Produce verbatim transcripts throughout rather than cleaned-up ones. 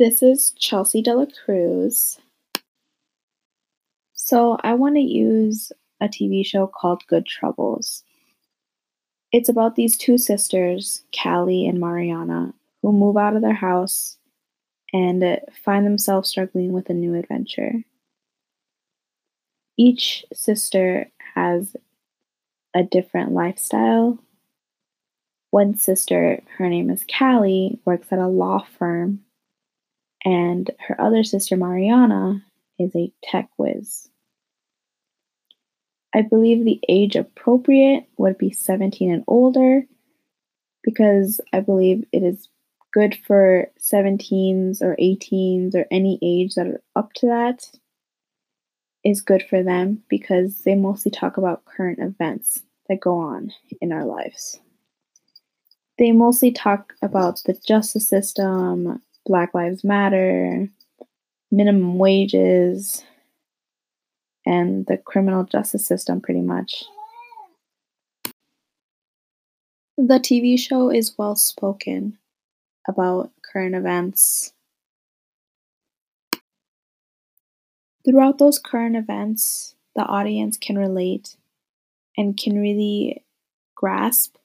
This is Chelsea de la Cruz. So I want to use a T V show called Good Troubles. It's about these two sisters, Callie and Mariana, who move out of their house and find themselves struggling with a new adventure. Each sister has a different lifestyle. One sister, her name is Callie, works at a law firm, and her other sister, Mariana, is a tech whiz. I believe the age appropriate would be seventeen and older, because I believe it is good for seventeens or eighteens or any age that are up to that is good for them, because they mostly talk about current events that go on in our lives. They mostly talk about the justice system, Black Lives Matter, minimum wages, and the criminal justice system, pretty much. The T V show is well spoken about current events. Throughout those current events, the audience can relate and can really grasp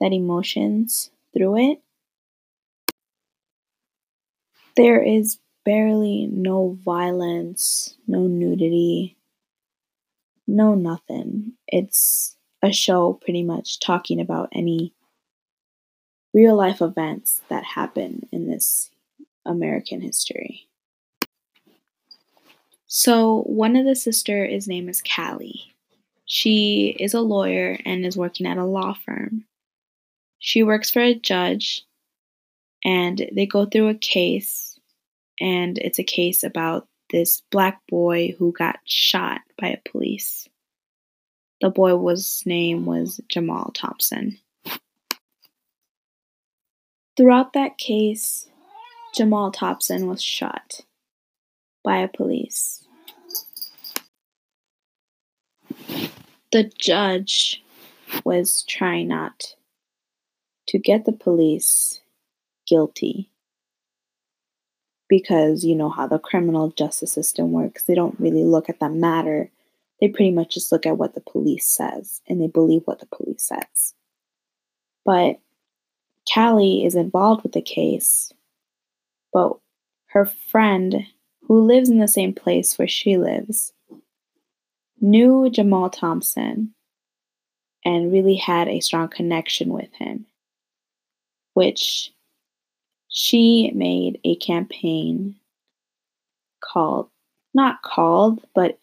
that emotions through it. There is barely no violence, no nudity, no nothing. It's a show pretty much talking about any real life events that happen in this American history. So one of the sisters, his name is Callie. She is a lawyer and is working at a law firm. She works for a judge, and they go through a case, and it's a case about this black boy who got shot by a police. The boy was name was Jamal Thompson. Throughout that case, Jamal Thompson was shot by a police. The judge was trying not to get the police guilty, because you know how the criminal justice system works. They don't really look at the matter. They pretty much just look at what the police says, and they believe what the police says. But Callie is involved with the case, but her friend, who lives in the same place where she lives, knew Jamal Thompson and really had a strong connection with him, which she made a campaign called, not called, but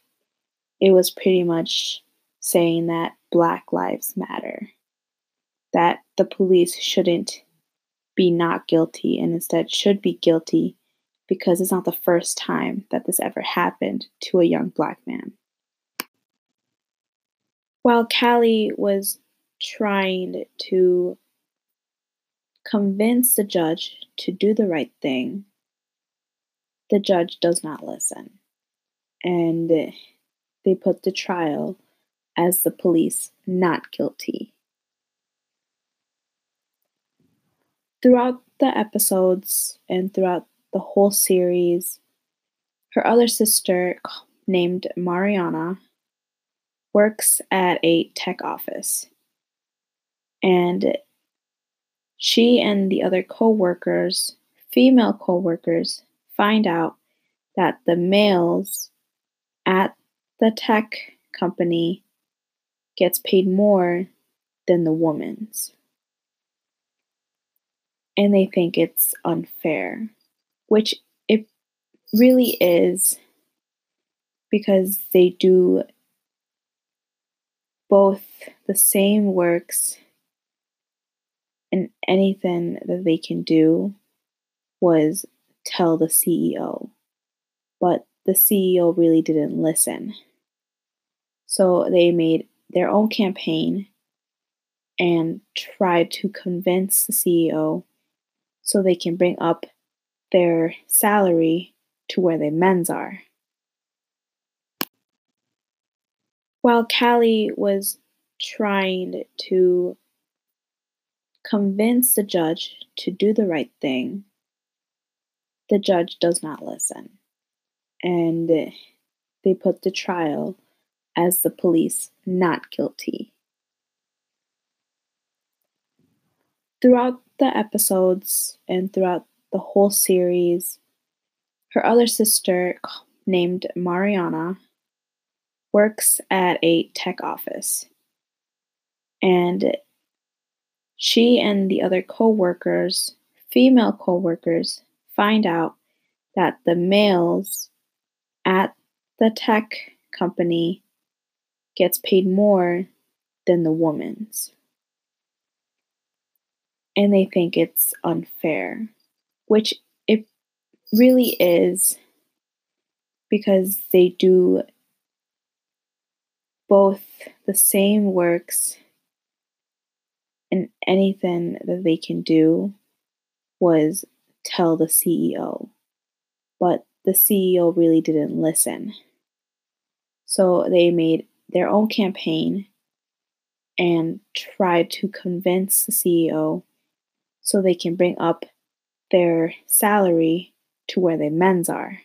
it was pretty much saying that Black Lives Matter, that the police shouldn't be not guilty and instead should be guilty, because it's not the first time that this ever happened to a young black man. While Callie was trying to convince the judge to do the right thing, the judge does not listen, and they put the trial as the police not guilty. Throughout the episodes and throughout the whole series, her other sister, named Mariana, works at a tech office, and she and the other co-workers, female co-workers, find out that the males at the tech company gets paid more than the women's, and they think it's unfair, which it really is, because they do both the same works, and anything that they can do was tell the C E O. But the C E O really didn't listen. So they made their own campaign and tried to convince the C E O so they can bring up their salary to where the men's are. While Callie was trying to convince the judge to do the right thing, the judge does not listen. And they put the trial as the police not guilty. Throughout the episodes and throughout the whole series, her other sister, named Mariana, works at a tech office. And she and the other co-workers, female co-workers, find out that the males at the tech company gets paid more than the women's. And they think it's unfair, which it really is, because they do both the same works, and anything that they can do was tell the C E O. But the C E O really didn't listen. So they made their own campaign and tried to convince the C E O so they can bring up their salary to where the men's are.